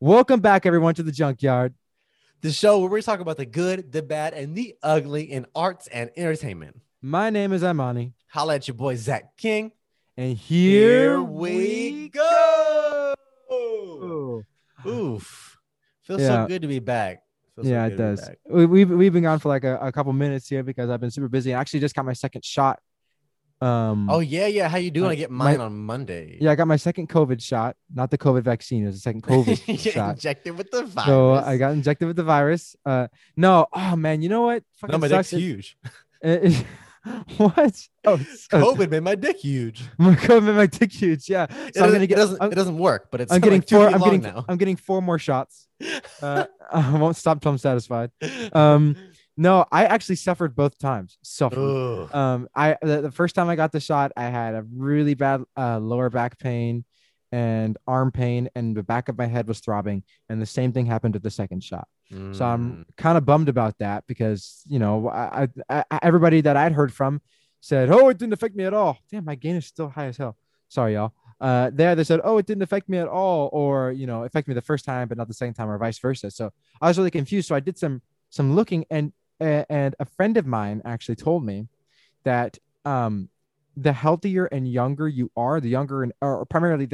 Welcome back, everyone, to The Junkyard, the show where we talk about the good, the bad, and the ugly in arts and entertainment. My name is Imahni. Holla at your boy, Zack King. And here we go. Oof. Feels so good to be back. Yeah, it does. We've been gone for like a couple minutes here because I've been super busy. I actually just got my second shot. How you doing? I get mine on Monday. Yeah, I got my second COVID shot. Not the COVID vaccine. It was the second COVID shot. Injected with the virus. So I got injected with the virus. Oh man, you know what? Fucking my dick's huge. What? Oh, COVID made my dick huge. COVID made my dick huge. Yeah. So I'm gonna get. It doesn't work, but it's. I'm getting four more shots. I won't stop till I'm satisfied. No, I actually suffered both times. The first time I got the shot, I had a really bad lower back pain and arm pain, and the back of my head was throbbing. And the same thing happened at the second shot. Mm. So I'm kind of bummed about that because, you know, I everybody that I'd heard from said, "Oh, it didn't affect me at all." Damn, my gain is still high as hell. Sorry, y'all. They said, "Oh, it didn't affect me at all," or, you know, affect me the first time, but not the second time, or vice versa. So I was really confused. So I did some looking, and a friend of mine actually told me that the healthier and younger you are, the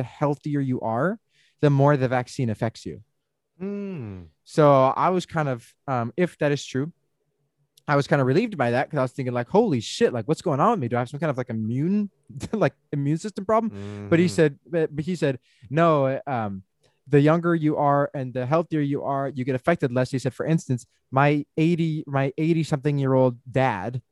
healthier you are, the more the vaccine affects you. Mm. So I was kind of, if that is true, I was kind of relieved by that because I was thinking like, holy shit, like what's going on with me? Do I have some kind of like immune system problem? Mm. But he said, no, the younger you are and the healthier you are, you get affected less. He said, for instance, my 80-something-year-old dad,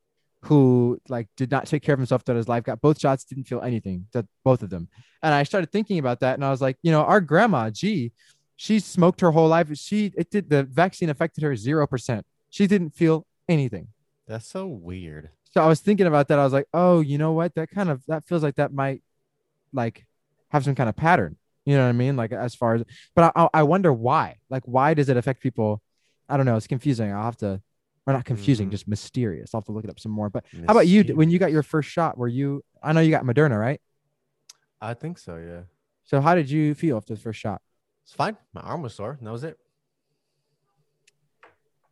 who like did not take care of himself throughout his life, got both shots, didn't feel anything, both of them. And I started thinking about that, and I was like, you know, our grandma, she smoked her whole life. The vaccine affected her 0%. She didn't feel anything. That's so weird. So I was thinking about that. I was like, oh, you know what? That feels like that might like have some kind of pattern. You know what I mean? Like as far as, but I wonder why, like, why does it affect people? I don't know. It's confusing. Just mysterious. I'll have to look it up some more, but mysterious. How about you? When you got your first shot, I know you got Moderna, right? I think so. Yeah. So how did you feel after the first shot? It's fine. My arm was sore. And that was it.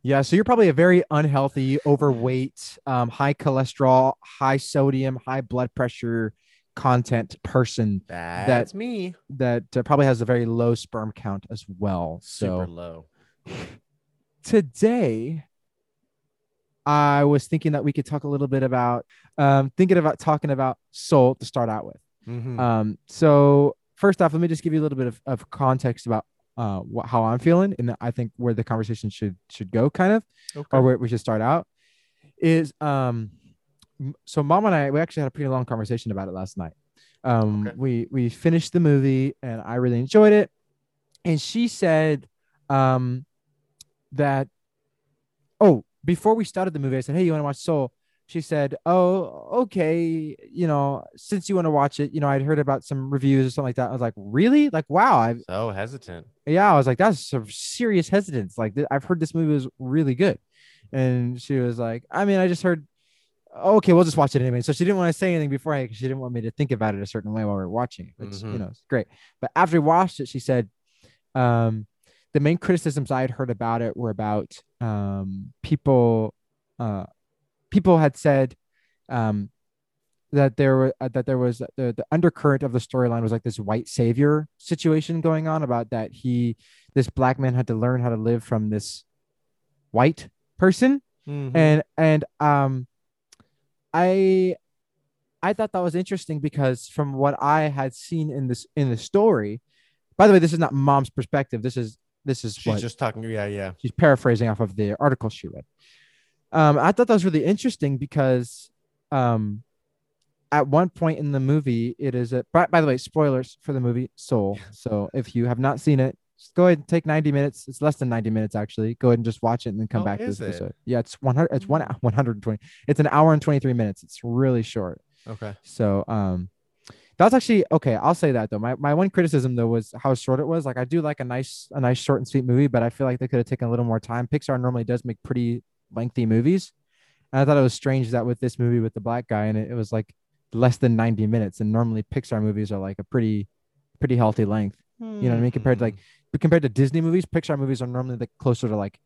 Yeah. So you're probably a very unhealthy, overweight, high cholesterol, high sodium, high blood pressure content person. That's me. That probably has a very low sperm count as well. Super low. Today, I was thinking that we could talk a little bit about talking about Soul to start out with. Mm-hmm. So first off, let me just give you a little bit of context about how I'm feeling, and I think where the conversation should go, kind of, okay, or where we should start out is So Mom and I, we actually had a pretty long conversation about it last night. Okay. We finished the movie and I really enjoyed it. And she said that, before we started the movie, I said, "Hey, you want to watch Soul?" She said, "Oh, okay. You know, since you want to watch it, you know, I'd heard about some reviews or something like that." I was like, "Really? Like, wow." I'm so hesitant. Yeah. I was like, that's some serious hesitance. Like I've heard this movie was really good. And she was like, "I mean, I just heard, okay, we'll just watch it anyway." So she didn't want to say anything before because she didn't want me to think about it a certain way while we were watching it, which, you know, it's great. But after we watched it, she said, the main criticisms I had heard about it were about people had said that there was the undercurrent of the storyline was like this white savior situation going on, about that this black man had to learn how to live from this white person. Mm-hmm. I thought that was interesting because from what I had seen in the story, by the way, this is not Mom's perspective. This is she's just talking. Yeah. She's paraphrasing off of the article she read. I thought that was really interesting because, at one point in the movie, by the way, spoilers for the movie Soul. So if you have not seen it, just go ahead and take 90 minutes. It's less than 90 minutes, actually. Go ahead and just watch it and then come back to this episode. Yeah, it's 120. It's an hour and 23 minutes. It's really short. Okay. So that's actually okay. I'll say that though. My one criticism though was how short it was. Like I do like a nice short and sweet movie, but I feel like they could have taken a little more time. Pixar normally does make pretty lengthy movies. And I thought it was strange that with this movie with the black guy in it was like less than 90 minutes. And normally Pixar movies are like a pretty healthy length. You know what I mean? Compared to like compared to Disney movies, Pixar movies are normally like closer to like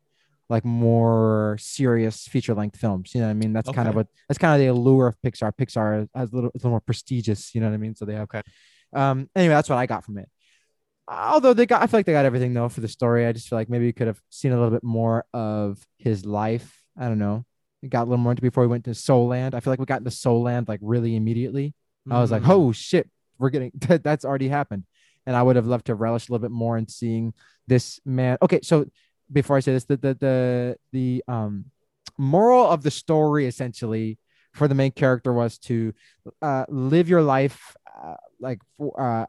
more serious feature length films. You know what I mean? That's kind of what, that's kind of the allure of Pixar. Pixar has a little more prestigious, you know what I mean? So they have, anyway, that's what I got from it. Although I feel like they got everything though for the story. I just feel like maybe you could have seen a little bit more of his life. I don't know. It got a little more into before we went to Soul Land. I feel like we got into Soul Land like really immediately. Mm-hmm. I was like, oh shit, we're getting that's already happened. And I would have loved to relish a little bit more in seeing this man. Okay, so before I say this, the moral of the story essentially for the main character was to live your life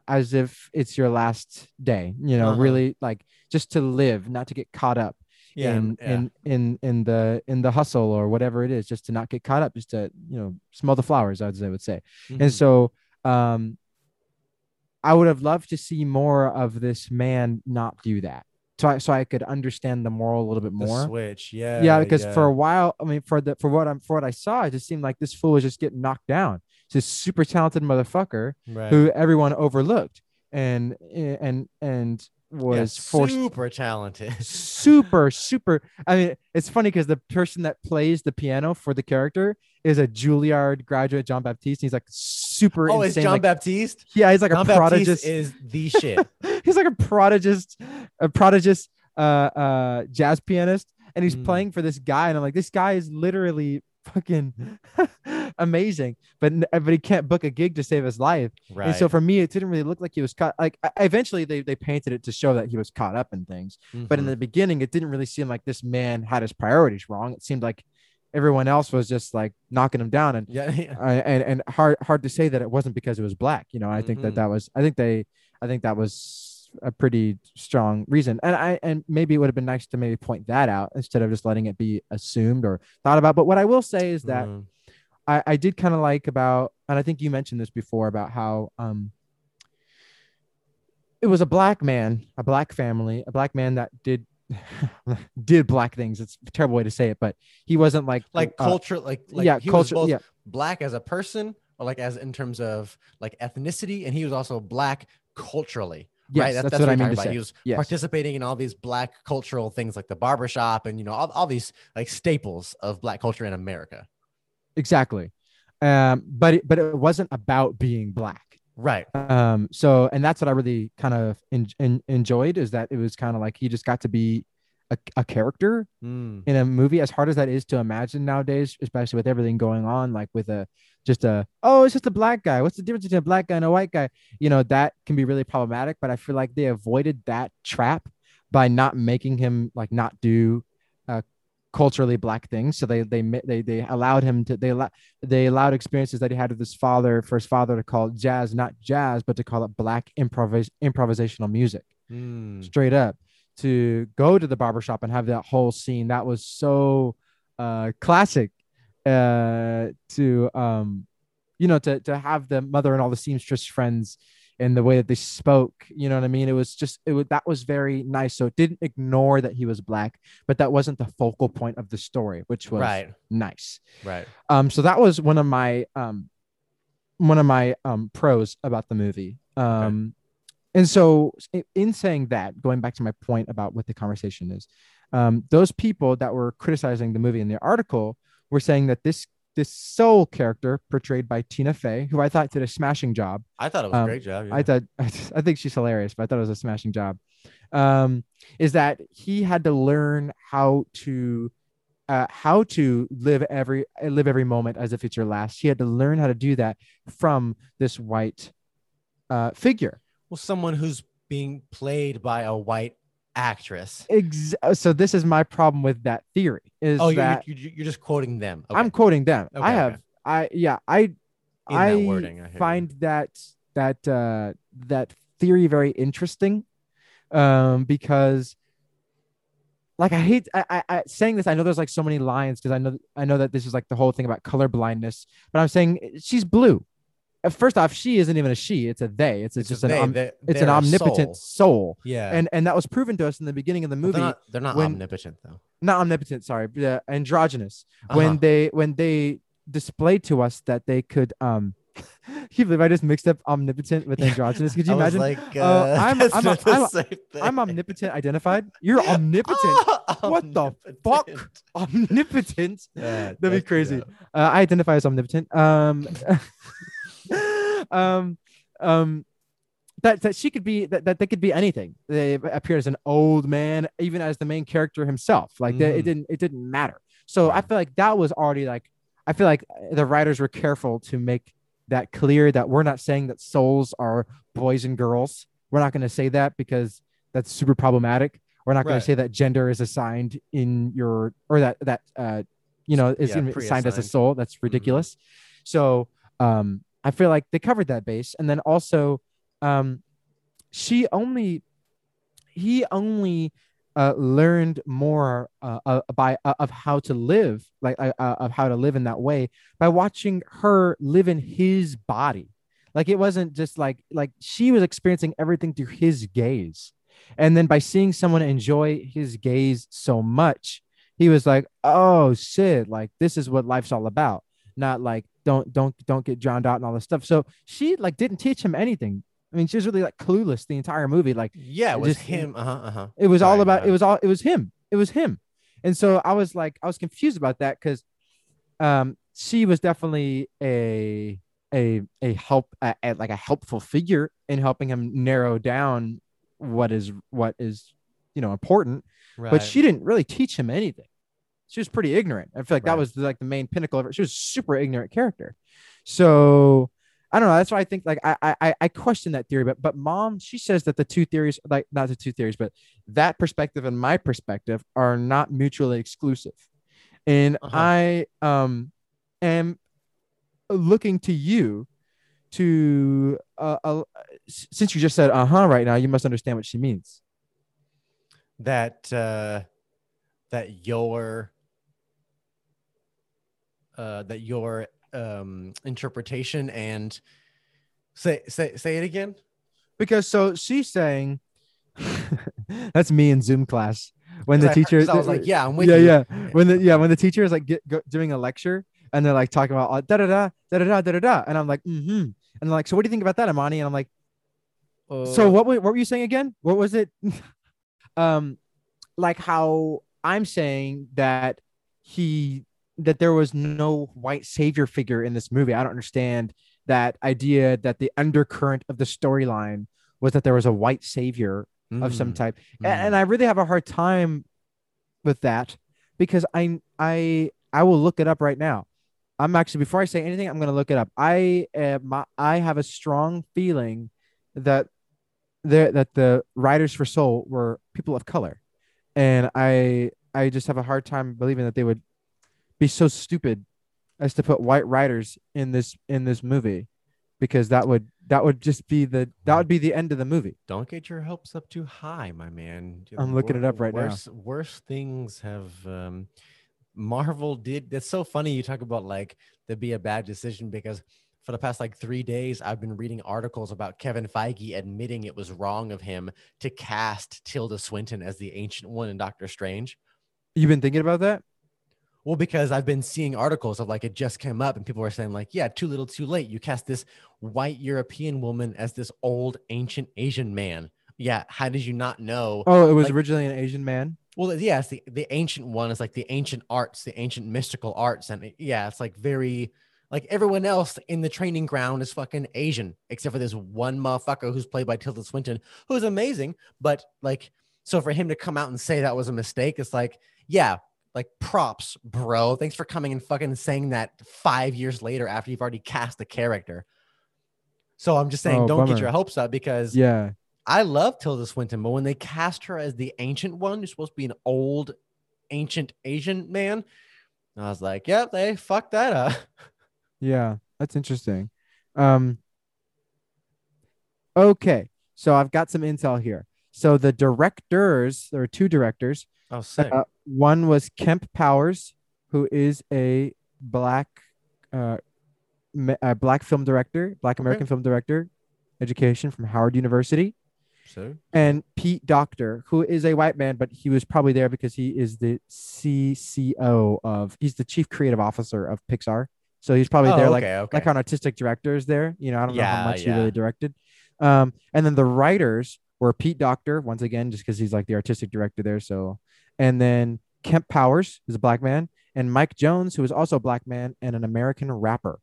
as if it's your last day, you know, really like just to live, not to get caught up in the hustle or whatever it is, just to not get caught up, just to, you know, smell the flowers, as they would say. Mm-hmm. And so I would have loved to see more of this man not do that. So I could understand the moral a little bit more. The switch, because for a while, I mean, for what I saw, it just seemed like this fool was just getting knocked down. It's a super talented motherfucker who everyone overlooked and was forced. Super talented. super. I mean, it's funny because the person that plays the piano for the character is a Juilliard graduate, Jon Batiste. He's like super insane. Oh, it's Jon Batiste? Yeah, he's like Jon a prodigist. Is the shit. He's like a prodigious jazz pianist, and he's playing for this guy, and I'm like, this guy is literally fucking amazing, but he can't book a gig to save his life. Right. And so for me, it didn't really look like he was caught. Like eventually they painted it to show that he was caught up in things. Mm-hmm. But in the beginning, it didn't really seem like this man had his priorities wrong. It seemed like everyone else was just like knocking him down, and hard to say that it wasn't because it was black. You know, I think that was a pretty strong reason, and maybe it would have been nice to maybe point that out instead of just letting it be assumed or thought about. But what I will say is that I did kind of like about, and I think you mentioned this before, about how it was a black family that did black things. It's a terrible way to say it, but he wasn't like culture, black as a person, or like as in terms of like ethnicity, and he was also black culturally. Yes, right. That's what I mean to say. He was participating in all these black cultural things like the barbershop and, you know, all these like staples of black culture in America. Exactly. But it wasn't about being black. Right. So, and that's what I really kind of enjoyed, is that it was kind of like he just got to be a character in a movie, as hard as that is to imagine nowadays, especially with everything going on, like with it's just a black guy. What's the difference between a black guy and a white guy? You know, that can be really problematic, but I feel like they avoided that trap by not making him like not do culturally black things. So they allowed experiences that he had with his father, for his father to call jazz, not jazz, but to call it black improvisational music, straight up. To go to the barbershop and have that whole scene that was so classic, to have the mother and all the seamstress friends and the way that they spoke, you know what I mean? That was very nice. So it didn't ignore that he was black, but that wasn't the focal point of the story, which was nice. Right. So that was one of my pros about the movie. And so in saying that, going back to my point about what the conversation is, those people that were criticizing the movie in the article were saying that this Soul character portrayed by Tina Fey, who I thought did a smashing job. I thought it was a great job. Yeah. I think she's hilarious, but I thought it was a smashing job. Is that he had to learn how to live every moment as if it's your last. He had to learn how to do that from this white figure. Well, someone who's being played by a white actress. So this is my problem with that theory. You're just quoting them. Okay. I'm quoting them. Okay, I find that theory very interesting, because like I hate saying this. I know there's like so many lines, because I know that this is like the whole thing about colorblindness, but I'm saying she's blue. First off, she isn't even a she; it's a they. It's an omnipotent soul. Yeah, and that was proven to us in the beginning of the movie. They're not omnipotent, though. Not omnipotent. Sorry, androgynous. When they displayed to us that they could Can you believe I just mixed up omnipotent with androgynous? Could you imagine? Like, I'm omnipotent identified. You're omnipotent. What the fuck? Omnipotent. Yeah, that'd be crazy. You know. I identify as omnipotent. That she could be that they could be anything. They appear as an old man, even as the main character himself. Like it didn't matter. So I feel like that was already like, I feel like the writers were careful to make that clear that we're not saying that souls are boys and girls. We're not going to say that because that's super problematic. We're not going to say that gender is assigned in your, or that assigned as a soul. That's ridiculous. Mm-hmm. So I feel like they covered that base. And then also he only learned more of how to live, of how to live in that way by watching her live in his body. Like it wasn't just like she was experiencing everything through his gaze. And then by seeing someone enjoy his gaze so much, he was like, oh shit, like this is what life's all about. Not like, don't get drowned out and all this stuff. So she like didn't teach him anything. I mean, she was really like clueless the entire movie. Like, yeah, it was just him. It was all about, it was him. It was him. And so I was confused about that because she was definitely a helpful figure in helping him narrow down what is, you know, important, but she didn't really teach him anything. She was pretty ignorant. I feel like that was like the main pinnacle of her. She was a super ignorant character. So I don't know. That's why I think like I question that theory, but mom, she says that the two theories, like not the two theories, but that perspective and my perspective are not mutually exclusive. And I am looking to you to since you just said right now, you must understand what she means. That your interpretation and say it again, because so she's saying that's me in Zoom class when the teacher I was like I'm with you. When the teacher is like doing a lecture and they're like talking about da da da da da da da da, and I'm like and they're like, so what do you think about that, Imahni? And I'm like, so what were you saying again? What was it? Like how I'm saying that that there was no white savior figure in this movie. I don't understand that idea that the undercurrent of the storyline was that there was a white savior of some type. And I really have a hard time with that because I will look it up right now. I'm actually, before I say anything, I'm going to look it up. I have a strong feeling that the writers for Soul were people of color. And I just have a hard time believing that they would be so stupid as to put white writers in this movie, because that would just be the end of the movie. Don't get your hopes up too high, my man. I'm looking it up right now. Worse things have Marvel did. That's so funny. You talk about like that'd be a bad decision, because for the past like 3 days, I've been reading articles about Kevin Feige admitting it was wrong of him to cast Tilda Swinton as the Ancient One in Doctor Strange. You've been thinking about that? Well, because I've been seeing articles of like, it just came up and people were saying like, yeah, too little, too late. You cast this white European woman as this old ancient Asian man. Yeah. How did you not know? Oh, it was like, originally an Asian man. Well, yeah, it's the Ancient One is like the ancient arts, the ancient mystical arts. And it's like very... Like everyone else in the training ground is fucking Asian, except for this one motherfucker who's played by Tilda Swinton, who's amazing. But like, so for him to come out and say that was a mistake, it's like, yeah, like props, bro. Thanks for coming and fucking saying that 5 years later after you've already cast the character. So I'm just saying, don't get your hopes up, because I love Tilda Swinton, but when they cast her as the Ancient One, who's supposed to be an old ancient Asian man, I was like, yep, they fucked that up. Yeah, that's interesting. Okay, so I've got some intel here. So the directors, there are two directors. Oh, sick. One was Kemp Powers, who is a Black American film director, education from Howard University. So, and Pete Docter, who is a white man, but he was probably there because he's the chief creative officer of Pixar. So he's probably like an artistic director is there. You know, I don't know how much he really directed. And then the writers were Pete Docter, once again, just because he's like the artistic director there. So, and then Kemp Powers is a black man, and Mike Jones, who is also a black man and an American rapper.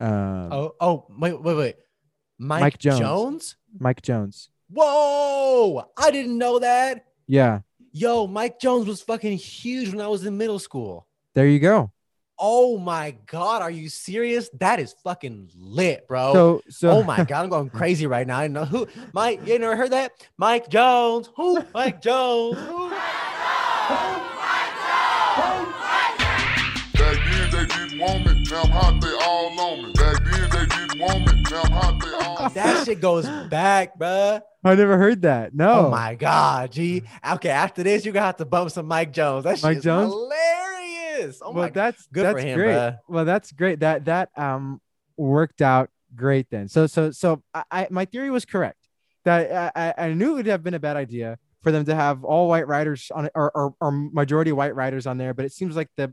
Wait. Mike Jones? Mike Jones. Whoa! I didn't know that. Yeah. Yo, Mike Jones was fucking huge when I was in middle school. There you go. Oh my God, are you serious? That is fucking lit, bro. So oh my God, I'm going crazy right now. I didn't know who Mike. You never heard that? Mike Jones. Who? Mike Jones. Who? That shit goes back, bruh. I never heard that. No. Oh my God, G. Okay, after this, you're gonna have to bump some Mike Jones. That shit is hilarious. Oh my God. That's good for him, bruh. Well, that's great. That worked out great then. So I my theory was correct. That I knew it would have been a bad idea for them to have all white writers on or majority white writers on there, but it seems like the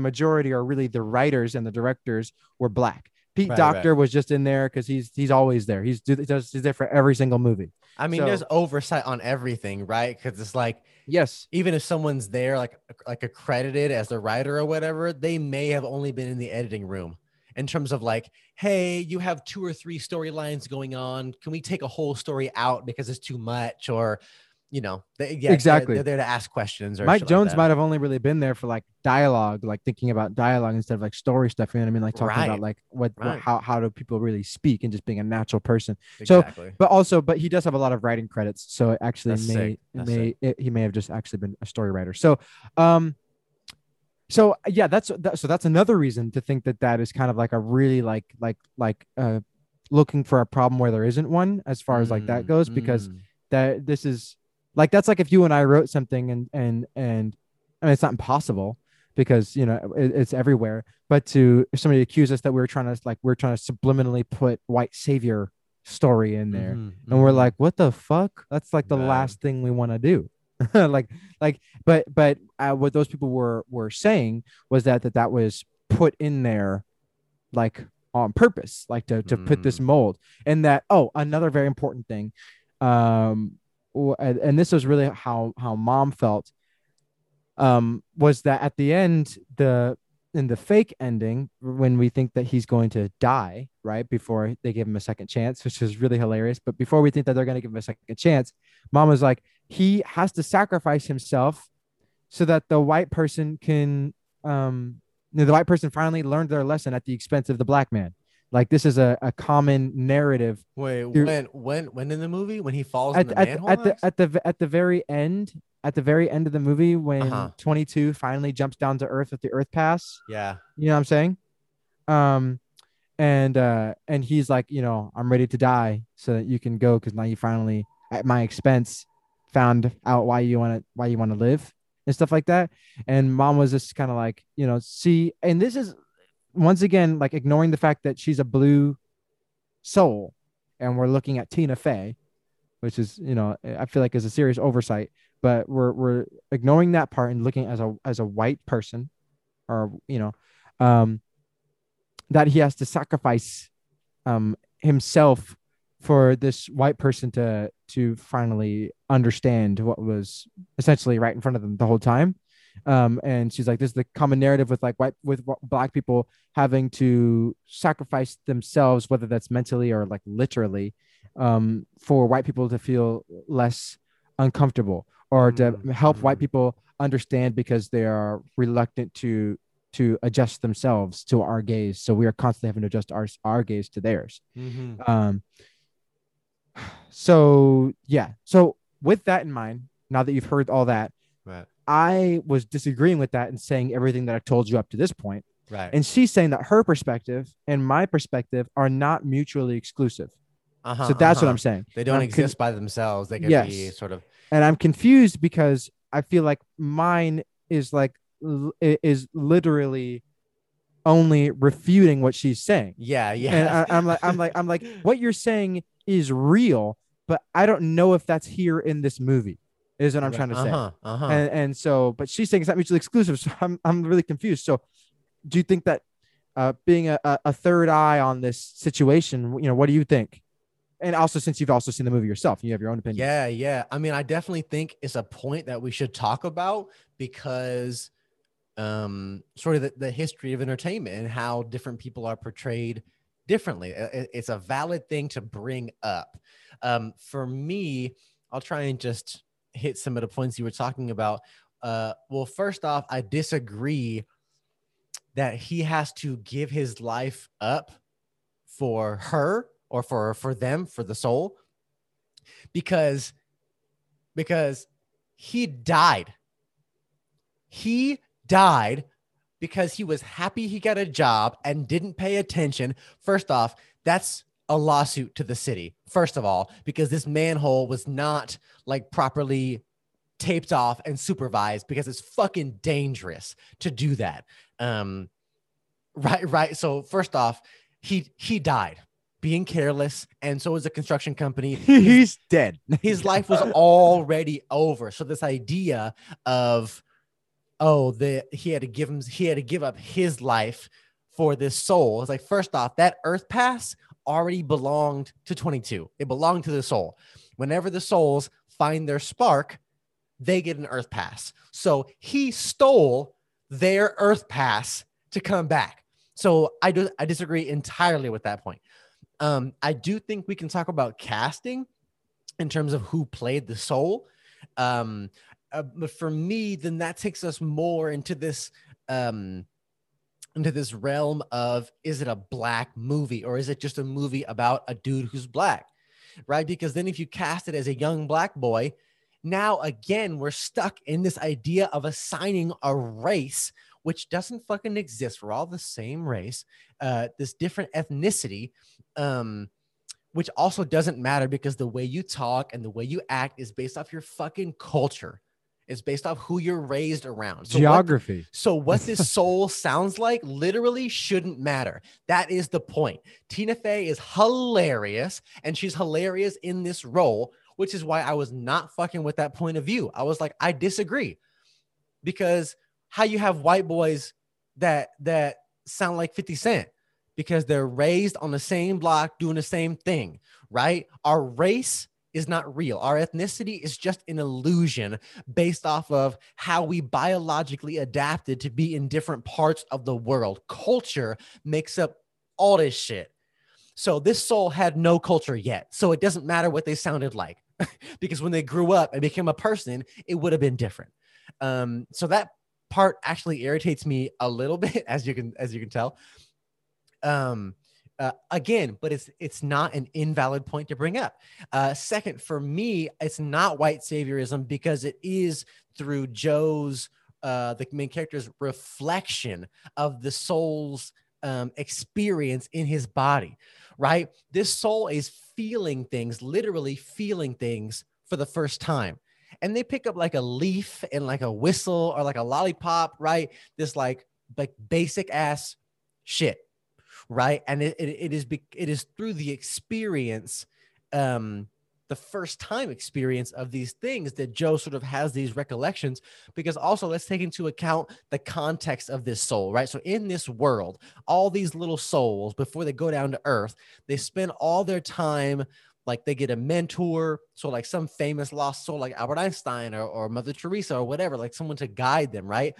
majority are really the writers and the directors were black. Pete Docter was just in there because he's always there. He's there for every single movie. I mean, there's oversight on everything, right? Because it's like, yes, even if someone's there, like accredited as the writer or whatever, they may have only been in the editing room in terms of like, hey, you have 2 or 3 storylines going on. Can we take a whole story out because it's too much? Or, you know, exactly. They're there to ask questions. Or Mike Jones might have only really been there for like dialogue, like thinking about dialogue instead of like story stuff. You know what I mean? Like talking about like what how do people really speak and just being a natural person. Exactly. So, but he does have a lot of writing credits. So it actually he may have just actually been a story writer. So, that's another reason to think that is kind of like a really like looking for a problem where there isn't one as far as like that goes, because that this is. Like, that's like if you and I wrote something and I mean, it's not impossible because, you know, it's everywhere. But if somebody accused us that we were trying to subliminally put white savior story in there. Mm-hmm. And we're like, what the fuck? That's like the last thing we want to do. But what those people were saying was that was put in there like on purpose, like to put this mold. And that, another very important thing. And this was really how mom felt, was that at the end, in the fake ending, when we think that he's going to die, right, before they give him a second chance, which is really hilarious. But before we think that they're going to give him a second chance, mom was like, he has to sacrifice himself so that the white person can, the white person finally learned their lesson at the expense of the black man. Like, this is a common narrative. Wait, when in the movie when he falls in the manhole? At the very end of the movie when 22 finally jumps down to Earth with the Earth Pass. Yeah, you know what I'm saying. And he's like, you know, I'm ready to die so that you can go because now you finally, at my expense, found out why you want to live and stuff like that. And mom was just kind of like, you know, see, and this is. Once again, like ignoring the fact that she's a blue soul and we're looking at Tina Fey, which is, you know, I feel like is a serious oversight, but we're ignoring that part and looking as a white person or, you know, that he has to sacrifice himself for this white person to finally understand what was essentially right in front of them the whole time. And she's like, this is the common narrative with black people having to sacrifice themselves, whether that's mentally or like literally, for white people to feel less uncomfortable or to help white people understand because they are reluctant to adjust themselves to our gaze. So we are constantly having to adjust our gaze to theirs. Mm-hmm. So with that in mind, now that you've heard all that, right. I was disagreeing with that and saying everything that I told you up to this point. Right. And she's saying that her perspective and my perspective are not mutually exclusive. So that's what I'm saying. They don't exist by themselves. They can be sort of. And I'm confused because I feel like mine is like is literally only refuting what she's saying. Yeah, yeah. And I'm like, what you're saying is real, but I don't know if that's here in this movie. Is what I'm trying to say. And so, but she's saying it's not mutually exclusive. So I'm really confused. So do you think that being a third eye on this situation. You know, what do you think? And also, since you've also seen the movie yourself, you have your own opinion. Yeah. I mean, I definitely think it's a point that we should talk about because sort of the history of entertainment and how different people are portrayed differently. It's a valid thing to bring up. For me, I'll try and just hit some of the points you were talking about. Well, first off, I disagree that he has to give his life up for her or for them, for the soul, because he died because he was happy he got a job and didn't pay attention. First off, that's a lawsuit to the city, first of all, because this manhole was not like properly taped off and supervised, because it's fucking dangerous to do that. Right. So first off, he died being careless, and so is a construction company. He's dead. His life was already over. So this idea of, oh, he had to give up his life for this soul. It's like, first off, that Earth Pass already belonged to 22. It belonged to the soul. Whenever the souls find their spark, they get an Earth Pass. So he stole their Earth Pass to come back. So I disagree entirely with that point. I do think we can talk about casting in terms of who played the soul. But for me, then that takes us more into this realm of, is it a black movie or is it just a movie about a dude who's black, right? Because then if you cast it as a young black boy, now again, we're stuck in this idea of assigning a race, which doesn't fucking exist. We're all the same race, this different ethnicity, which also doesn't matter because the way you talk and the way you act is based off your fucking culture. It's based off who you're raised around. So geography. So what this soul sounds like literally shouldn't matter. That is the point. Tina Fey is hilarious, and she's hilarious in this role, which is why I was not fucking with that point of view. I was like, I disagree, because how you have white boys that sound like 50 Cent because they're raised on the same block doing the same thing, right? Our race is not real. Our ethnicity is just an illusion based off of how we biologically adapted to be in different parts of the world. Culture makes up all this shit. So this soul had no culture yet. So it doesn't matter what they sounded like because when they grew up and became a person, it would have been different. So that part actually irritates me a little bit, as you can tell. Again, but it's not an invalid point to bring up. Second, for me, it's not white saviorism because it is through Joe's, the main character's reflection of the soul's experience in his body, right? This soul is feeling things, literally feeling things for the first time. And they pick up like a leaf and like a whistle or like a lollipop, right? This like basic ass shit, right? And it is through the experience, the first time experience of these things that Joe sort of has these recollections, because also let's take into account the context of this soul, right? So in this world, all these little souls, before they go down to Earth, they spend all their time, like they get a mentor. So like some famous lost soul, like Albert Einstein or Mother Teresa or whatever, like someone to guide them, right?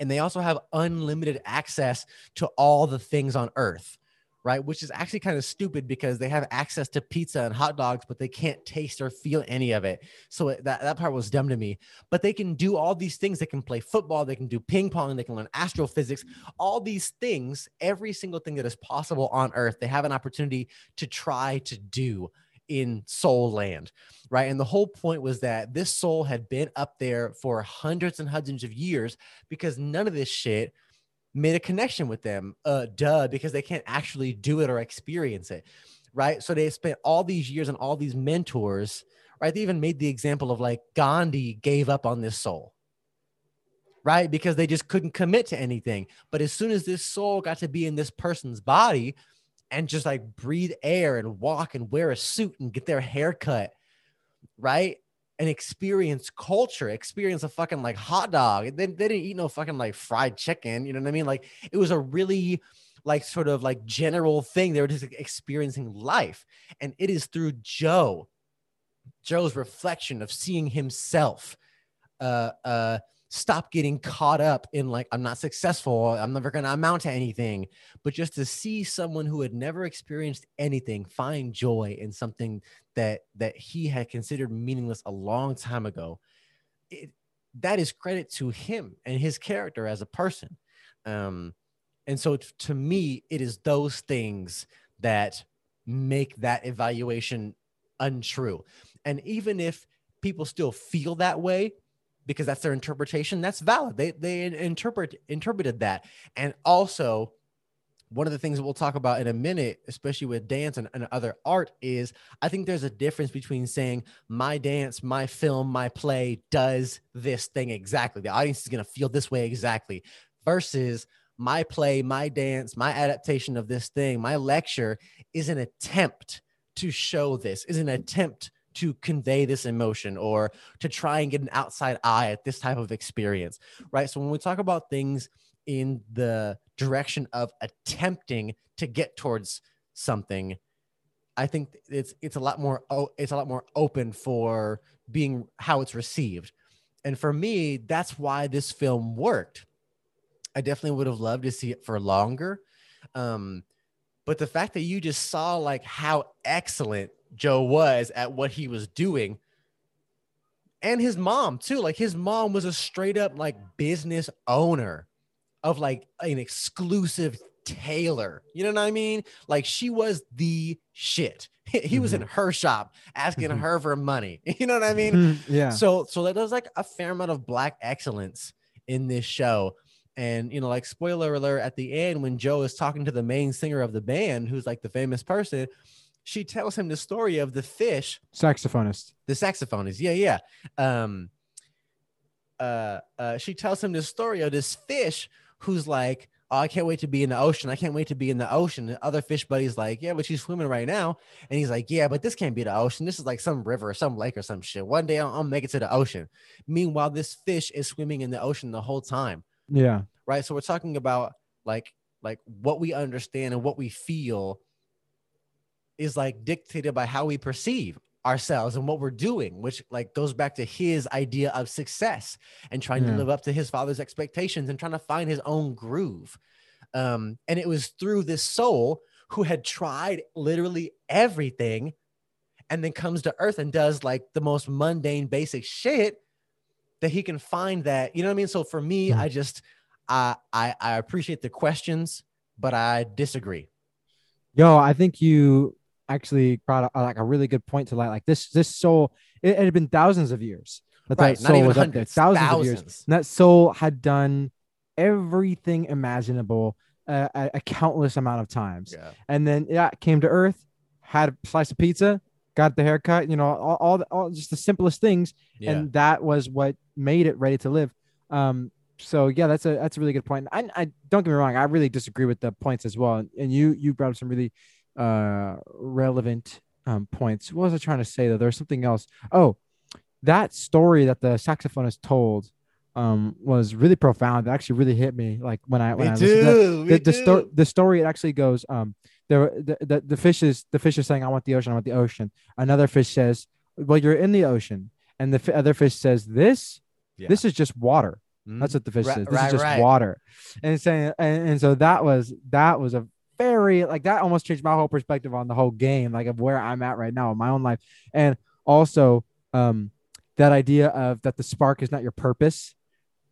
And they also have unlimited access to all the things on Earth, right? Which is actually kind of stupid because they have access to pizza and hot dogs, but they can't taste or feel any of it. So that part was dumb to me. But they can do all these things. They can play football. They can do ping pong. They can learn astrophysics. All these things, every single thing that is possible on Earth, they have an opportunity to try to do in soul land, right? And the whole point was that this soul had been up there for hundreds and hundreds of years because none of this shit made a connection with them, because they can't actually do it or experience it, right? So they spent all these years and all these mentors, right? They even made the example of like Gandhi gave up on this soul, right? Because they just couldn't commit to anything. But as soon as this soul got to be in this person's body, and just like breathe air and walk and wear a suit and get their hair cut, right? and experience culture, experience a fucking like hot dog. They didn't eat no fucking like fried chicken. You know what I mean? Like it was a really like sort of like general thing. They were just like, experiencing life. And it is through Joe's reflection of seeing himself stop getting caught up in like, I'm not successful, I'm never going to amount to anything, but just to see someone who had never experienced anything find joy in something that he had considered meaningless a long time ago, that is credit to him and his character as a person. And so to me, it is those things that make that evaluation untrue. And even if people still feel that way, because that's their interpretation, that's valid. They interpreted that. And also, one of the things that we'll talk about in a minute, especially with dance and other art, is I think there's a difference between saying my dance, my film, my play does this thing exactly. The audience is going to feel this way exactly, versus my play, my dance, my adaptation of this thing, my lecture is an attempt to show this, is an attempt to convey this emotion or to try and get an outside eye at this type of experience, right? So when we talk about things in the direction of attempting to get towards something, I think it's a lot more open for being how it's received. And for me, that's why this film worked. I definitely would have loved to see it for longer. But the fact that you just saw like how excellent Joe was at what he was doing, and his mom too, like his mom was a straight up like business owner of like an exclusive tailor. You know what I mean? Like she was the shit. He was in her shop asking her for money. You know what I mean? Yeah. So that was like a fair amount of black excellence in this show. And, you know, like spoiler alert at the end, when Joe is talking to the main singer of the band, who's like the famous person, she tells him the story of the fish. Saxophonist. The saxophonist. Yeah. She tells him the story of this fish who's like, oh, I can't wait to be in the ocean. I can't wait to be in the ocean. And the other fish buddy's like, yeah, but she's swimming right now. And he's like, yeah, but this can't be the ocean. This is like some river or some lake or some shit. One day I'll make it to the ocean. Meanwhile, this fish is swimming in the ocean the whole time. Yeah. Right. So we're talking about like what we understand and what we feel is like dictated by how we perceive ourselves and what we're doing, which like goes back to his idea of success and trying to live up to his father's expectations and trying to find his own groove. And it was through this soul who had tried literally everything and then comes to Earth and does like the most mundane basic shit that he can find that, you know what I mean? So for me, I just, I appreciate the questions, but I disagree. Yo, I think you actually brought a really good point to light. Like this soul, it had been thousands of years. That soul not even was hundreds, up there, thousands of years. And that soul had done everything imaginable a countless amount of times. Yeah. And then it came to Earth, had a slice of pizza, got the haircut, you know, all just the simplest things. Yeah. And that was what made it ready to live. So yeah, that's a really good point. I don't get me wrong, I really disagree with the points as well. And you brought up some really relevant points. What was I trying to say though? There's something else. Oh, that story that the saxophonist told was really profound. It actually really hit me. Like when I listened to the story, it actually goes, the fish is saying, I want the ocean. Another fish says, well, you're in the ocean. And the other fish says, this is just water. Mm-hmm. That's what the fish says. This is just water. And it's saying, and so that was a very, like, that almost changed my whole perspective on the whole game, like of where I'm at right now in my own life. And also that idea of that the spark is not your purpose.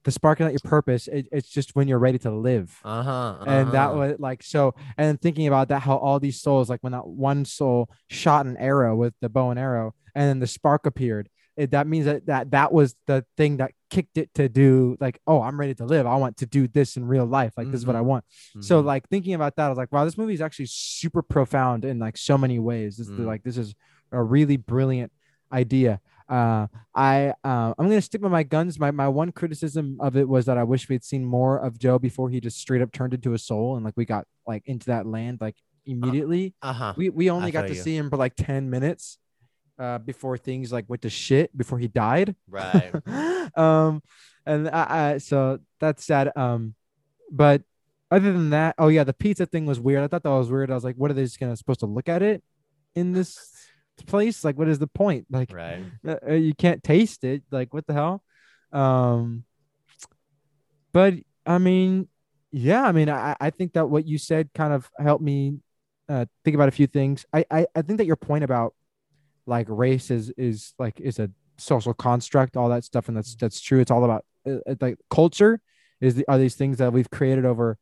The spark is not your purpose. It's just when you're ready to live. And that was like, so, and thinking about that, how all these souls, like when that one soul shot an arrow with the bow and arrow and then the spark appeared, that means that was the thing that kicked it to do, like, oh, I'm ready to live. I want to do this in real life. Like, this is what I want. So like thinking about that, I was like, wow, this movie is actually super profound in like so many ways. This is a really brilliant idea. I'm going to stick with my guns. My one criticism of it was that I wish we had seen more of Joe before he just straight up turned into a soul. And like, we got like into that land, like immediately. We only got to see him for like 10 minutes. before things like went to shit before he died. Right. So that's sad. But other than that, oh yeah, the pizza thing was weird. I thought that was weird. I was like, what are they just gonna supposed to look at it in this place? Like, what is the point? Like, right. You can't taste it. Like, what the hell? But I mean, yeah, I mean, I think that what you said kind of helped me think about a few things. I think that your point about like race is a social construct, all that stuff, and that's true. It's all about like culture. Are these things that we've created over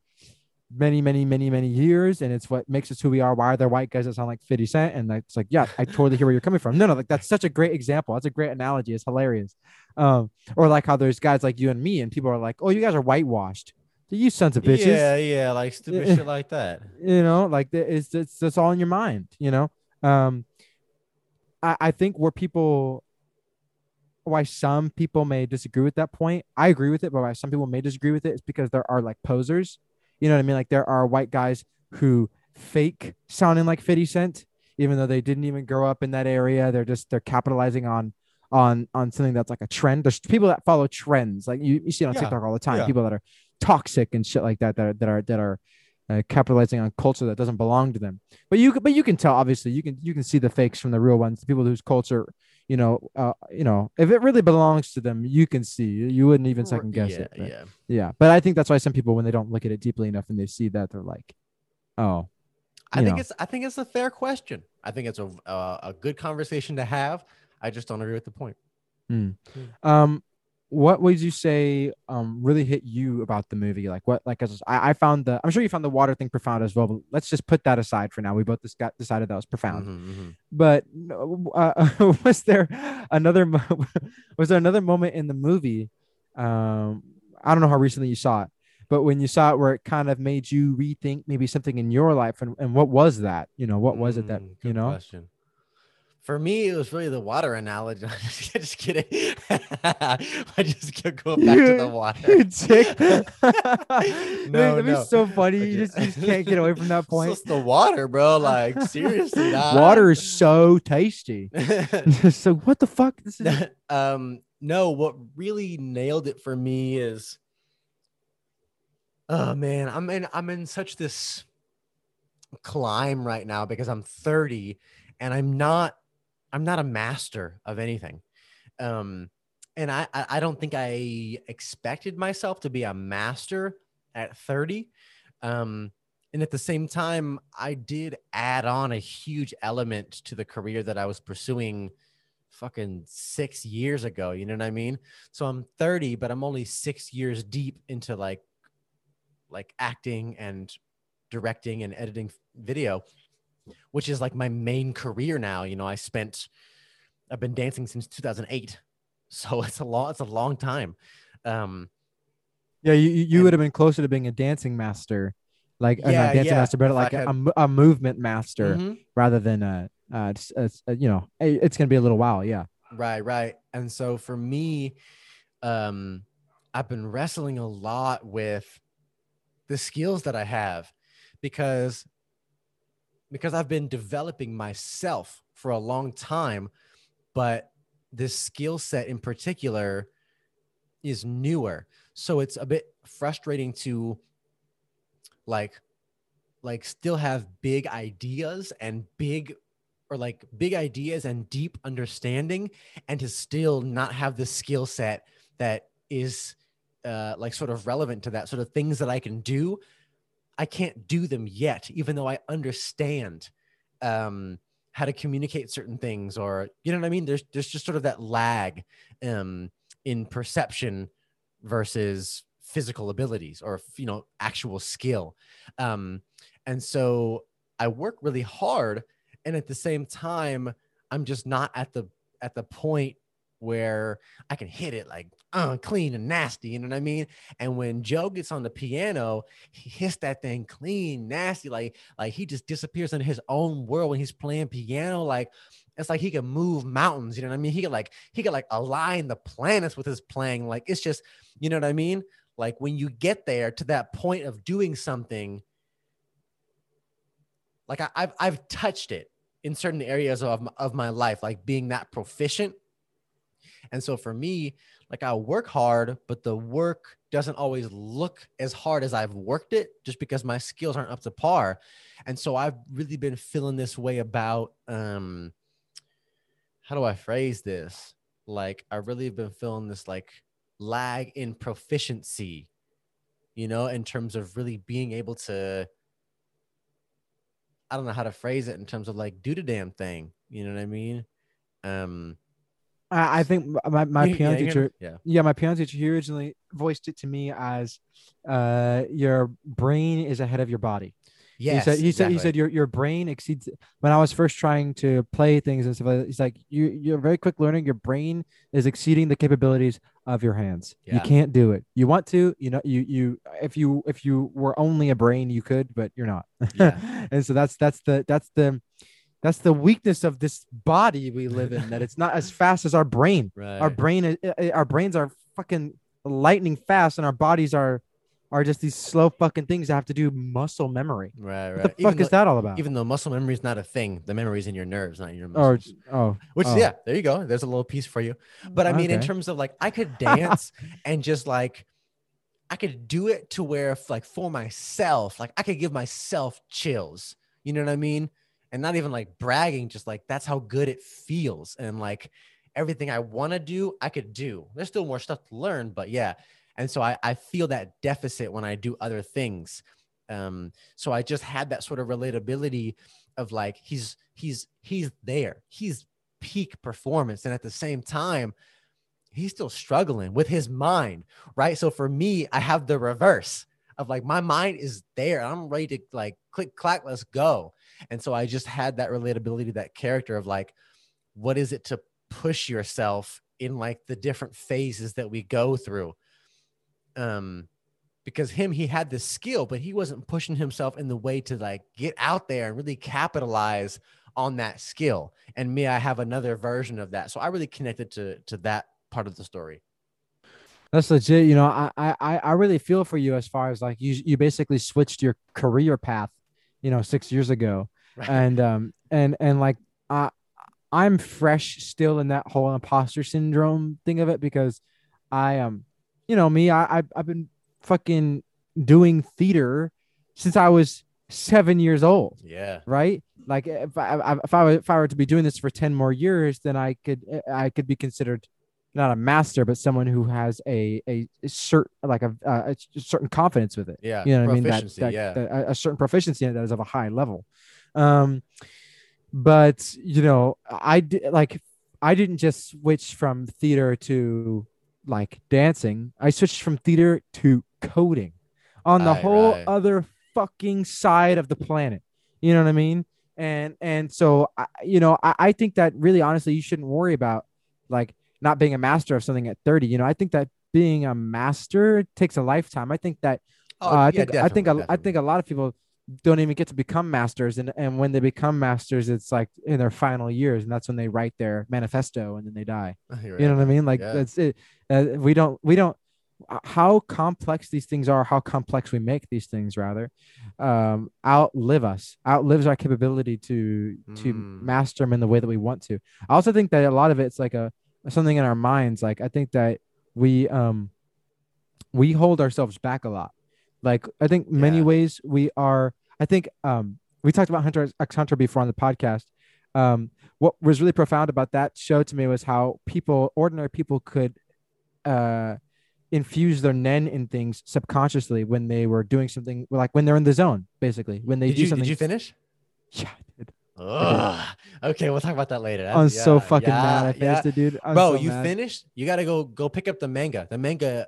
many, many, many, many years, and it's what makes us who we are. Why are there white guys that sound like 50 Cent? And that's like, yeah, I totally hear where you're coming from. No, like that's such a great example. That's a great analogy. It's hilarious. Or like how there's guys like you and me, and people are like, oh, you guys are whitewashed. You sons of bitches. Yeah, like stupid shit like that. You know, like it's that's all in your mind. You know, I think where people. Why some people may disagree with that point. I agree with it, but why some people may disagree with it is because there are like posers. You know what I mean? Like there are white guys who fake sounding like 50 Cent, even though they didn't even grow up in that area. They're capitalizing on something that's like a trend. There's people that follow trends. Like you see it on TikTok all the time. Yeah. People that are toxic and shit like that, that are capitalizing on culture that doesn't belong to them. But you can tell, obviously you can see the fakes from the real ones, the people whose culture, you know, if it really belongs to them, you can see. You wouldn't even second guess it. But, yeah. But I think that's why some people, when they don't look at it deeply enough and they see that, they're like, "Oh." I think it's a fair question. I think it's a good conversation to have. I just don't agree with the point. What would you say really hit you about the movie? Like what? Like I found I'm sure you found the water thing profound as well. But let's just put that aside for now. We both decided that was profound. Mm-hmm. But was there another moment in the movie? I don't know how recently you saw it, but when you saw it, where it kind of made you rethink maybe something in your life, and what was that? You know, what was it that you know? Question. For me, it was really the water analogy. I'm just kidding. I just kept going back to the water. You dick. That'd be so funny. Okay. You just can't get away from that point. It's just the water, bro. Like, seriously. Water is so tasty. So what the fuck? This is... No, what really nailed it for me is, oh, man, I'm in such this climb right now because I'm 30 and I'm not a master of anything. And I don't think I expected myself to be a master at 30. And at the same time, I did add on a huge element to the career that I was pursuing fucking 6 years ago. You know what I mean? So I'm 30, but I'm only 6 years deep into like acting and directing and editing video, which is like my main career now. You know, I've been dancing since 2008. So it's a long time. Yeah. You would have been closer to being a dancing master, but like a movement master rather than, you know, it's going to be a little while. Yeah. Right. And so for me, I've been wrestling a lot with the skills that I have because I've been developing myself for a long time, but this skill set in particular is newer. So it's a bit frustrating to like still have big ideas and deep understanding, and to still not have the skill set that is like sort of relevant to that, sort of things that I can do. I can't do them yet, even though I understand how to communicate certain things, or, you know what I mean? There's just sort of that lag in perception versus physical abilities or, you know, actual skill. And so I work really hard. And at the same time, I'm just not at the point where I can hit it like clean and nasty, you know what I mean? And when Joe gets on the piano, he hits that thing clean, nasty, like he just disappears into his own world when he's playing piano. Like, it's like he can move mountains, you know what I mean? He could align the planets with his playing. Like, it's just, you know what I mean? Like, when you get there to that point of doing something, like I've touched it. in certain areas of my life, like being that proficient. And so for me, like I work hard, but the work doesn't always look as hard as I've worked it just because my skills aren't up to par. And so I've really been feeling this way about, how do I phrase this? Like, I really have been feeling this like lag in proficiency, you know, in terms of really being able to, I don't know how to phrase it in terms of like do the damn thing. You know what I mean? I think my piano teacher, my piano teacher, he originally voiced it to me as, your brain is ahead of your body. Yes, he said your brain exceeds. When I was first trying to play things and stuff, like that, he's like, you're very quick learning. Your brain is exceeding the capabilities of your hands. Yeah. You can't do it. You want to, you know, if you were only a brain, you could, but you're not. Yeah. And so that's the weakness of this body we live in, that it's not as fast as our brain. Right. Our brains are fucking lightning fast, and our bodies are just these slow fucking things that have to do muscle memory. Right, right. What the fuck is that all about? Even though muscle memory is not a thing, the memory is in your nerves, not in your muscles. Yeah, there you go. There's a little piece for you. But I mean, in terms of like, I could dance and just like, I could do it to where like for myself, like I could give myself chills. You know what I mean? And not even like bragging, just like that's how good it feels. And like everything I want to do, I could do. There's still more stuff to learn, but yeah. And so I feel that deficit when I do other things. So I just had that sort of relatability of like, he's there. He's peak performance. And at the same time, he's still struggling with his mind, right? So for me, I have the reverse of like, my mind is there. I'm ready to like click, clack, let's go. And so I just had that relatability, that character of like, what is it to push yourself in like the different phases that we go through? Because he had this skill, but he wasn't pushing himself in the way to like get out there and really capitalize on that skill. And me, I have another version of that. So I really connected to that part of the story. That's legit. You know, I really feel for you as far as like you basically switched your career path, you know, 6 years ago. Right. And like, I'm fresh still in that whole imposter syndrome thing of it, because I am, you know, me, I've been fucking doing theater since I was 7 years old. Yeah. Right. Like if I were to be doing this for 10 more years, then I could be considered not a master, but someone who has a certain confidence with it. Yeah. You know what I mean? A certain proficiency in it that is of a high level. But you know, I didn't just switch from theater to like dancing. I switched from theater to coding on the other fucking side of the planet. You know what I mean? And so, you know, I think that really honestly, you shouldn't worry about like, not being a master of something at 30, you know, I think that being a master takes a lifetime. I think that I think a lot of people don't even get to become masters, and when they become masters, it's like in their final years, and that's when they write their manifesto and then they die. Right. You know what I mean? Like that's it. We don't. How complex these things are, how complex we make these things rather, outlive us, outlives our capability to master them in the way that we want to. I also think that a lot of it's like something in our minds. Like I think that we hold ourselves back a lot. Like I think many ways we are. I think we talked about Hunter X Hunter before on the podcast. What was really profound about that show to me was how ordinary people could infuse their nen in things subconsciously when they were doing something, like when they're in the zone, basically when they do something. Did you finish? Yeah. Okay, we'll talk about that later. I'm so fucking mad at this dude. Bro, you finished? You gotta go pick up the manga. The manga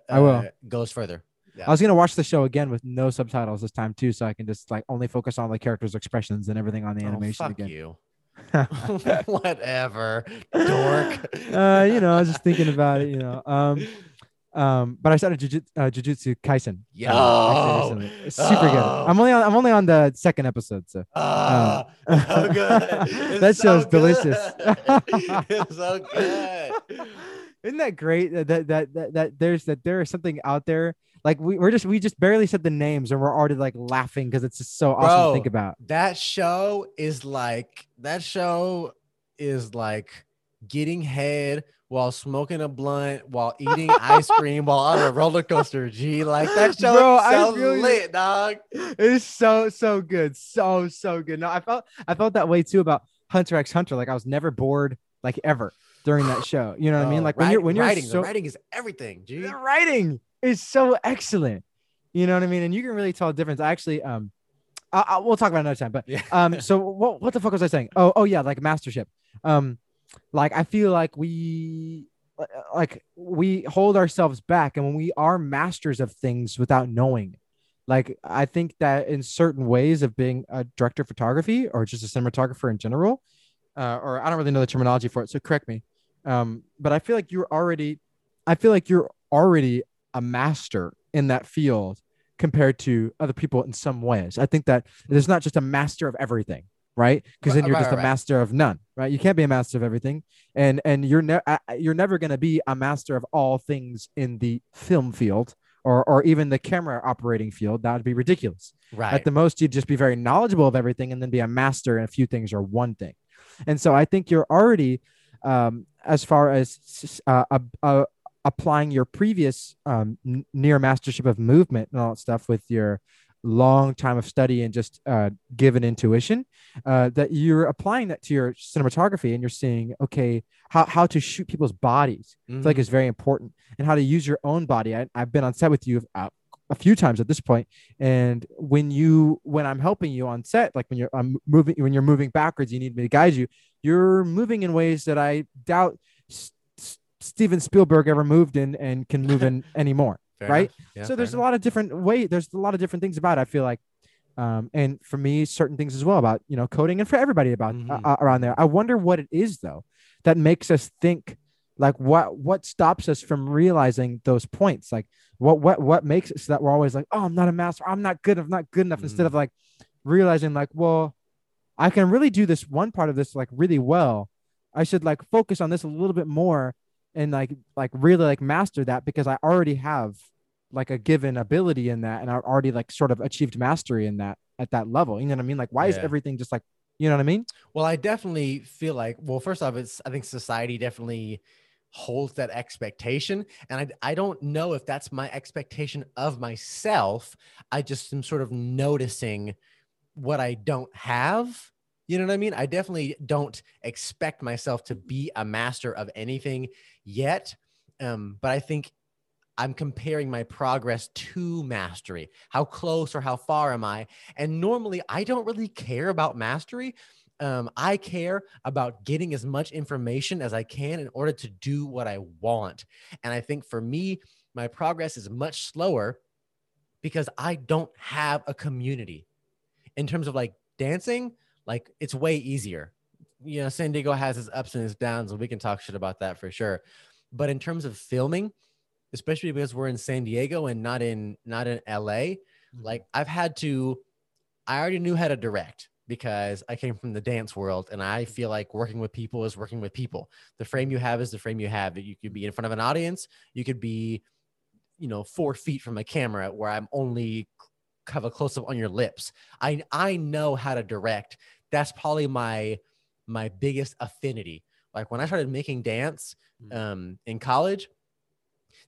goes further. Yeah. I was gonna watch the show again with no subtitles this time too, so I can just like only focus on the characters' expressions and everything on the animation again. Fuck you. Whatever, dork. You know, I was just thinking about it. You know, but I started Jujutsu Kaisen. Yeah, it's super good. I'm only on the second episode, so. So good. That show's delicious. It's so good. Isn't that great? That there's something out there Like we just barely said the names and we're already like laughing because it's just so awesome to think about. That show is like getting head while smoking a blunt, while eating ice cream, while on a roller coaster. G, like that show is so lit, dog. It's so good, so good. No, I felt that way too about Hunter X Hunter. Like I was never bored, like ever during that show. You know what I mean? Like when you're writing, the writing is everything. G, the writing is so excellent. You know what I mean? And you can really tell the difference. I actually we'll talk about it another time. But so what the fuck was I saying? Oh yeah, like mastership. Like I feel like we hold ourselves back, and when we are masters of things without knowing, like I think that in certain ways of being a director of photography or just a cinematographer in general, or I don't really know the terminology for it, so correct me. But I feel like you're already a master in that field compared to other people in some ways. I think that there's not just a master of everything. Right, because then you're just a master of none. Right, you can't be a master of everything, and you're never going to be a master of all things in the film field or even the camera operating field. That would be ridiculous. Right. At the most, you'd just be very knowledgeable of everything, and then be a master in a few things or one thing. And so I think you're already, as far as applying your previous near mastership of movement and all that stuff with your long time of study and just given intuition, that you're applying that to your cinematography, and you're seeing, okay, how to shoot people's bodies. Mm-hmm. I feel like it's very important, and how to use your own body. I've been on set with you a few times at this point, and when I'm helping you on set, like when you're moving backwards, you need me to guide you. You're moving in ways that I doubt Steven Spielberg ever moved in and can move in anymore. Right. Yeah, so there's a lot of different ways. There's a lot of different things about it, I feel like. And for me, certain things as well about, coding, and for everybody about around there. I wonder what it is, though, that makes us think like what stops us from realizing those points? Like what makes it so that we're always like, oh, I'm not a master. I'm not good enough. Mm-hmm. Instead of like realizing like, well, I can really do this one part of this like really well. I should like focus on this a little bit more and like really like master that, because I already have like a given ability in that, and I've already like sort of achieved mastery in that at that level. You know what I mean? Like, why is everything just like, you know what I mean? Well, I definitely feel like, first off, I think society definitely holds that expectation. And I don't know if that's my expectation of myself. I just am sort of noticing what I don't have. You know what I mean? I definitely don't expect myself to be a master of anything yet. But I think I'm comparing my progress to mastery. How close or how far am I? And normally I don't really care about mastery. I care about getting as much information as I can in order to do what I want. And I think for me, my progress is much slower because I don't have a community. In terms of like dancing, like it's way easier. San Diego has its ups and its downs, and we can talk shit about that for sure. But in terms of filming, especially because we're in San Diego and not in LA, like I already knew how to direct because I came from the dance world, and I feel like working with people is working with people. The frame you have is the frame you have. You could be in front of an audience. You could be, 4 feet from a camera where I'm only have a close up on your lips. I know how to direct. That's probably my biggest affinity. Like when I started making dance in college,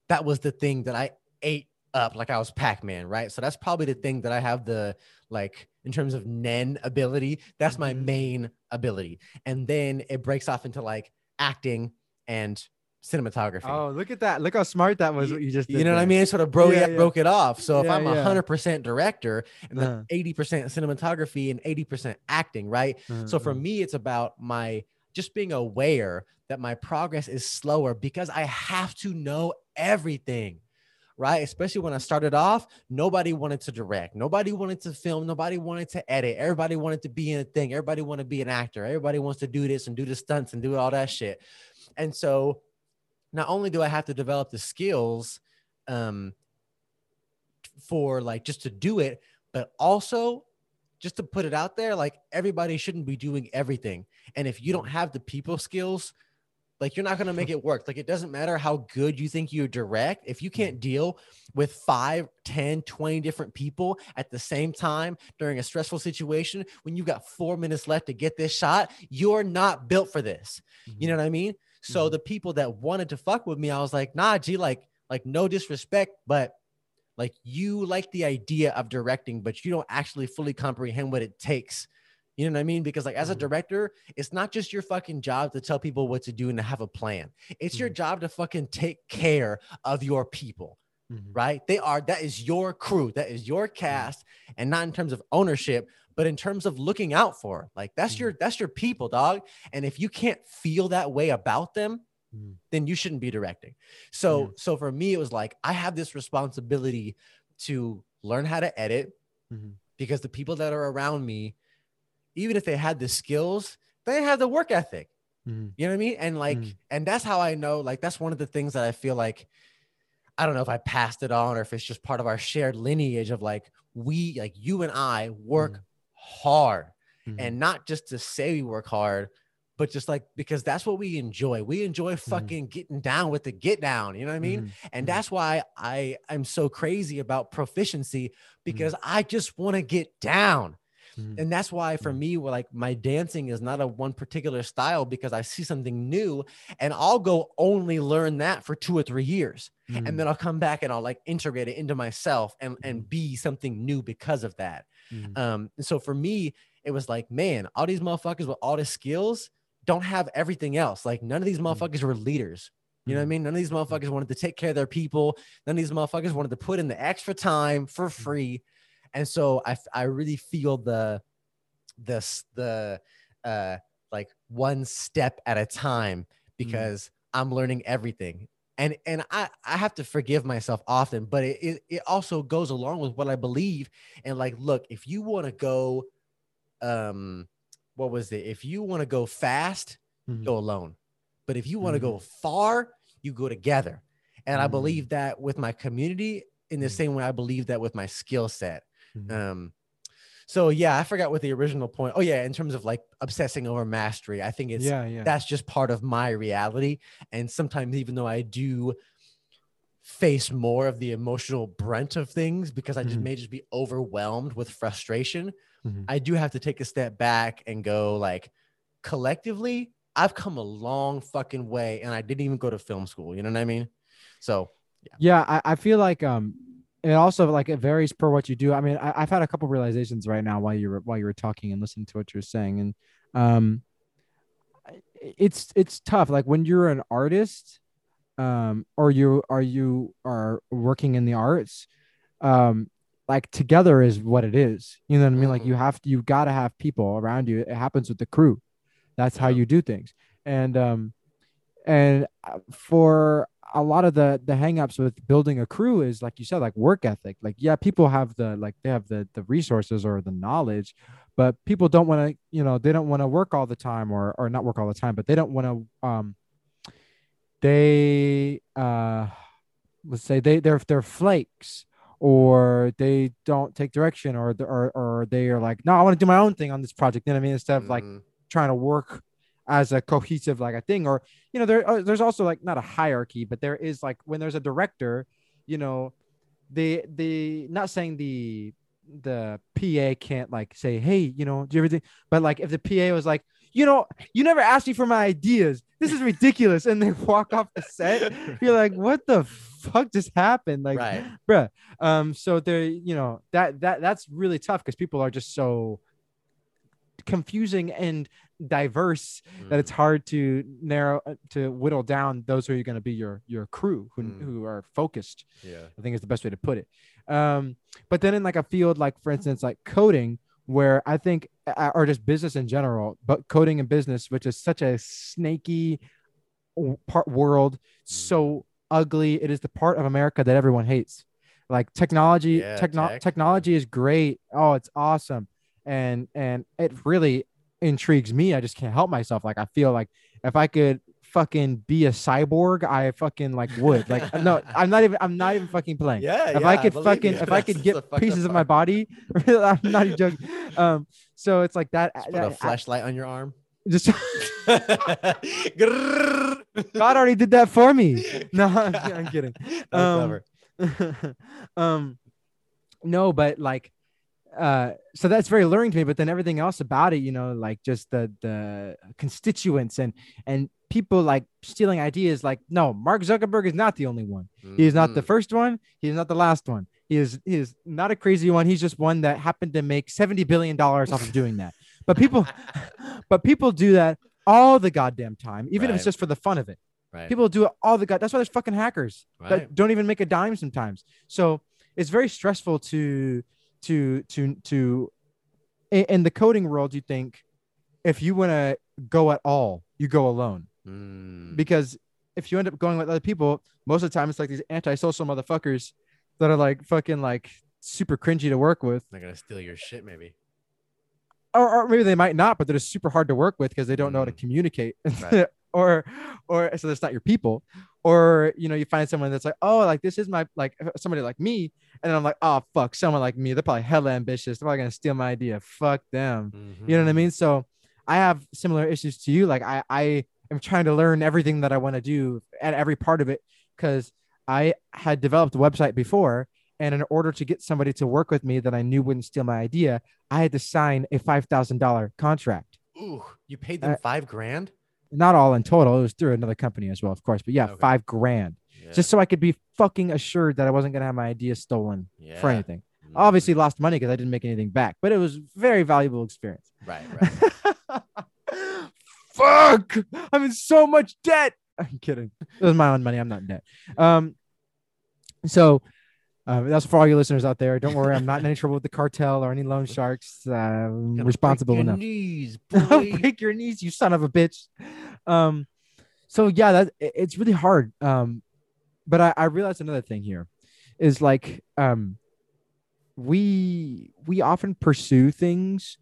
that was the thing that I ate up like I was Pac-Man, right? So that's probably the thing that I have the, like in terms of Nen ability, that's my main ability. And then it breaks off into like acting and cinematography. Oh, look at that. Look how smart that was. What you just did. You know what I mean? Sort of broke it off. So if I'm 100% director and then 80% cinematography and 80% acting, right? So for me, it's about my just being aware that my progress is slower because I have to know everything, right? Especially when I started off, nobody wanted to direct. Nobody wanted to film. Nobody wanted to edit. Everybody wanted to be in a thing. Everybody wanted to be an actor. Everybody wants to do this and do the stunts and do all that shit. And so not only do I have to develop the skills for like just to do it, but also just to put it out there, like everybody shouldn't be doing everything. And if you don't have the people skills, Like, you're not going to make it work. Like, it doesn't matter how good you think you direct. If you can't deal with 5, 10, 20 different people at the same time during a stressful situation, when you've got 4 minutes left to get this shot, you're not built for this. You know what I mean? So the people that wanted to fuck with me, I was like, nah, G, like no disrespect, but like, you like the idea of directing, but you don't actually fully comprehend what it takes. You know what I mean? Because like, as a director, it's not just your fucking job to tell people what to do and to have a plan. It's your job to fucking take care of your people, right? That is your crew. That is your cast. And not in terms of ownership, but in terms of looking out for it. Like, that's your people, dog. And if you can't feel that way about them, then you shouldn't be directing. So for me, it was like, I have this responsibility to learn how to edit because the people that are around me, even if they had the skills, they didn't have the work ethic. You know what I mean? And like, and that's how I know, like, that's one of the things that I feel like, I don't know if I passed it on or if it's just part of our shared lineage of like, we, like you and I work hard and not just to say we work hard, but just like, because that's what we enjoy. We enjoy fucking getting down with the get down. You know what I mean? And that's why I am so crazy about proficiency, because I just want to get down. And that's why for me, like, my dancing is not a one particular style, because I see something new and I'll go only learn that for 2 or 3 years. And then I'll come back and I'll like integrate it into myself and be something new because of that. And so for me, it was like, man, all these motherfuckers with all the skills don't have everything else. Like, none of these motherfuckers were leaders. You know what I mean? None of these motherfuckers wanted to take care of their people. None of these motherfuckers wanted to put in the extra time for free. And so I really feel the like, one step at a time, because I'm learning everything. And I have to forgive myself often, but it also goes along with what I believe. And like, look, if you want to go, if you want to go fast, go alone. But if you want to go far, you go together. And I believe that with my community in the same way I believe that with my skill set. So yeah, I forgot what the original point. Oh yeah, in terms of like obsessing over mastery, I think it's that's just part of my reality. And sometimes, even though I do face more of the emotional brunt of things, because I just may just be overwhelmed with frustration, I do have to take a step back and go, like, collectively, I've come a long fucking way, and I didn't even go to film school. You know what I mean? So I feel like and also, like, it varies per what you do. I mean, I've had a couple realizations right now while you were talking and listening to what you're saying, and it's tough. Like, when you're an artist, or you are working in the arts, like, together is what it is. You know what I mean? Like, you gotta have people around you. It happens with the crew. That's how you do things. And for a lot of the hangups with building a crew is, like you said, like, work ethic. Like, yeah, people have the resources or the knowledge, but people don't want to, they don't want to work all the time, or not work all the time, but they don't want to, let's say they're flakes, or they don't take direction, or they are like, no, I want to do my own thing on this project. You know what I mean? Instead of like trying to work as a cohesive, like, a thing, or, there's also, like, not a hierarchy, but there is, like, when there's a director, the not saying the PA can't, like, say, hey, do everything, but, like, if the PA was like, you never asked me for my ideas, this is ridiculous, and they walk off the set, you're like, what the fuck just happened? Like, right. Bruh. So they're, that's really tough, because people are just so confusing and diverse that it's hard to whittle down those who are going to be your crew, who are focused. Yeah, I think is the best way to put it. But then in, like, a field, like, for instance, like coding, where I think, or just business in general, but coding and business, which is such a snaky part world, so ugly. It is the part of America that everyone hates. Like, technology, technology is great. Oh, it's awesome. And it really intrigues me. I just can't help myself. Like, I feel like if I could fucking be a cyborg, I fucking, like, would. Like, no, I'm not even fucking playing. Yeah. If I could fucking, if I could get pieces of my body, I'm not even joking. So it's like that. Just put a flashlight on your arm. Just God already did that for me. No, I'm kidding. No, but like, so that's very alluring to me, but then everything else about it, you know, like just the constituents and people like stealing ideas, like, no, Mark Zuckerberg is not the only one. Mm-hmm. He's not the first one. He's not the last one. He is not a crazy one. He's just one that happened to make $70 billion off of doing that. But people do that all the goddamn time, even if it's just for the fun of it. Right. People do it all the goddamn. That's why there's fucking hackers that don't even make a dime sometimes. So it's very stressful to in the coding world. You think if you want to go at all, you go alone, because if you end up going with other people, most of the time it's like these antisocial motherfuckers that are like fucking like super cringy to work with. They're going to steal your shit maybe. Or maybe they might not, but they're just super hard to work with because they don't know how to communicate. Right. or so that's not your people. Or, you know, you find someone that's like, oh, like this is my, like somebody like me. And then I'm like, oh, fuck, someone like me. They're probably hella ambitious. They're probably going to steal my idea. Fuck them. Mm-hmm. You know what I mean? So I have similar issues to you. Like I am trying to learn everything that I want to do at every part of it because I had developed a website before, and in order to get somebody to work with me that I knew wouldn't steal my idea, I had to sign a $5,000 contract. Ooh, you paid them $5,000? Not all in total. It was through another company as well, of course. But yeah, okay. $5,000 just so I could be fucking assured that I wasn't going to have my idea stolen for anything. Mm-hmm. Obviously lost money because I didn't make anything back, but it was a very valuable experience. Right. Fuck! I'm in so much debt. I'm kidding. It was my own money. I'm not in debt. So that's for all your listeners out there. Don't worry. I'm not in any trouble with the cartel or any loan sharks. Responsible enough. Break your knees, you son of a bitch. So yeah, it's really hard. But I realized another thing here is like, we often pursue things,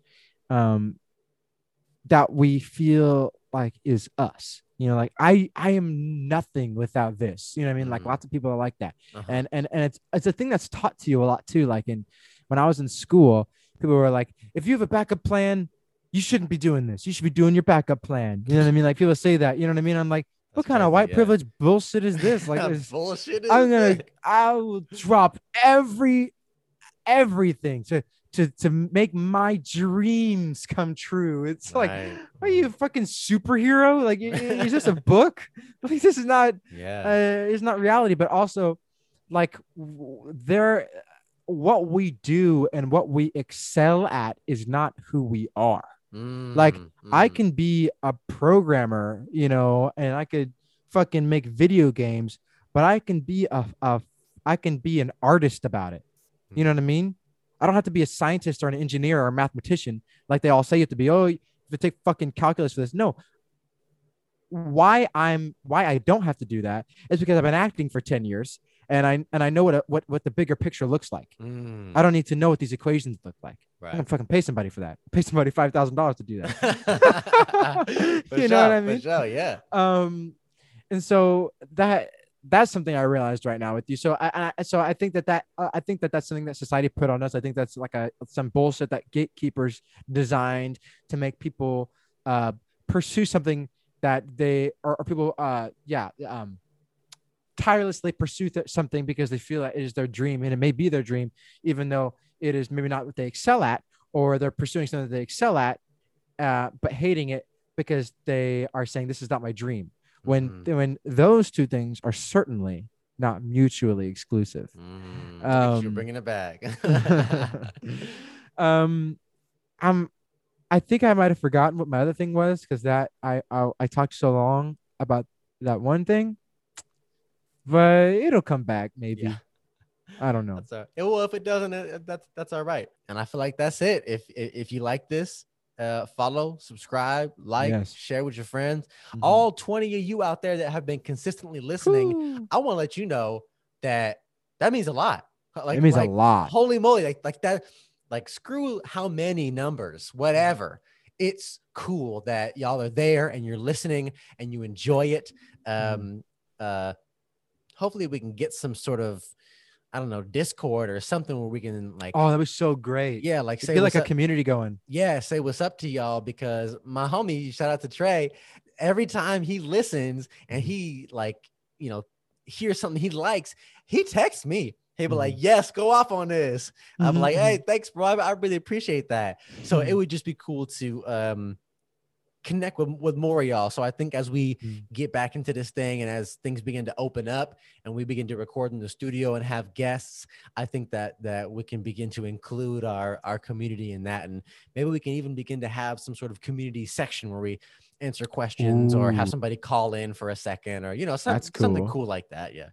that we feel like is us. You know, like I am nothing without this. You know what I mean? Like lots of people are like that. Uh-huh. And it's a thing that's taught to you a lot too. Like when I was in school, people were like, if you have a backup plan, you shouldn't be doing this. You should be doing your backup plan. You know what I mean? Like people say that, you know what I mean? I'm like, that's what kind of white privilege bullshit is this? Like bullshit is I will drop everything to make my dreams come true. It's like, are you a fucking superhero? Like, is this a book? Like, this is not, it's not reality, but also like what we do and what we excel at is not who we are. I can be a programmer, you know, and I could fucking make video games, but I can be I can be an artist about it. You know what I mean? I don't have to be a scientist or an engineer or a mathematician. Like they all say you have to be, oh, you have to take fucking calculus for this. No. Why I don't have to do that is because I've been acting for 10 years and I know what the bigger picture looks like. I don't need to know what these equations look like. Right. I can fucking pay somebody for that. Pay somebody $5,000 to do that. you know what I mean? Sure, yeah. And so that's something I realized right now with you. So I think that that's something that society put on us. I think that's like some bullshit that gatekeepers designed to make people pursue something that they people tirelessly pursue something because they feel that it is their dream, and it may be their dream, even though it is maybe not what they excel at, or they're pursuing something that they excel at, but hating it because they are saying this is not my dream. When those two things are certainly not mutually exclusive. You're bringing it back. I think I might have forgotten what my other thing was because that I talked so long about that one thing, but it'll come back maybe. Yeah. I don't know. Well, if it doesn't, that's all right. And I feel like that's it. If you like this, follow, subscribe, like, share with your friends. All 20 of you out there that have been consistently listening, Woo. I want to let you know that means a lot. Like, it means a lot. Holy moly. Like that, like screw how many numbers, whatever. It's cool that y'all are there and you're listening and you enjoy it. Hopefully we can get some sort of, I don't know, Discord or something where we can like, oh, that was so great. Yeah. Like say like a community going. Yeah. Say what's up to y'all, because my homie, shout out to Trey. every time he listens and he hears something he likes, he texts me. He'd be like, yes, go off on this. I'm like, hey, thanks, bro. I really appreciate that. So it would just be cool to connect with more of y'all. So I think as we get back into this thing and as things begin to open up and we begin to record in the studio and have guests, I think that we can begin to include our community in that. And maybe we can even begin to have some sort of community section where we answer questions or have somebody call in for a second or, something cool like that. Yeah.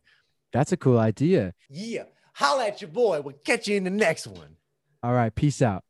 That's a cool idea. Yeah. Holla at your boy. We'll catch you in the next one. All right. Peace out.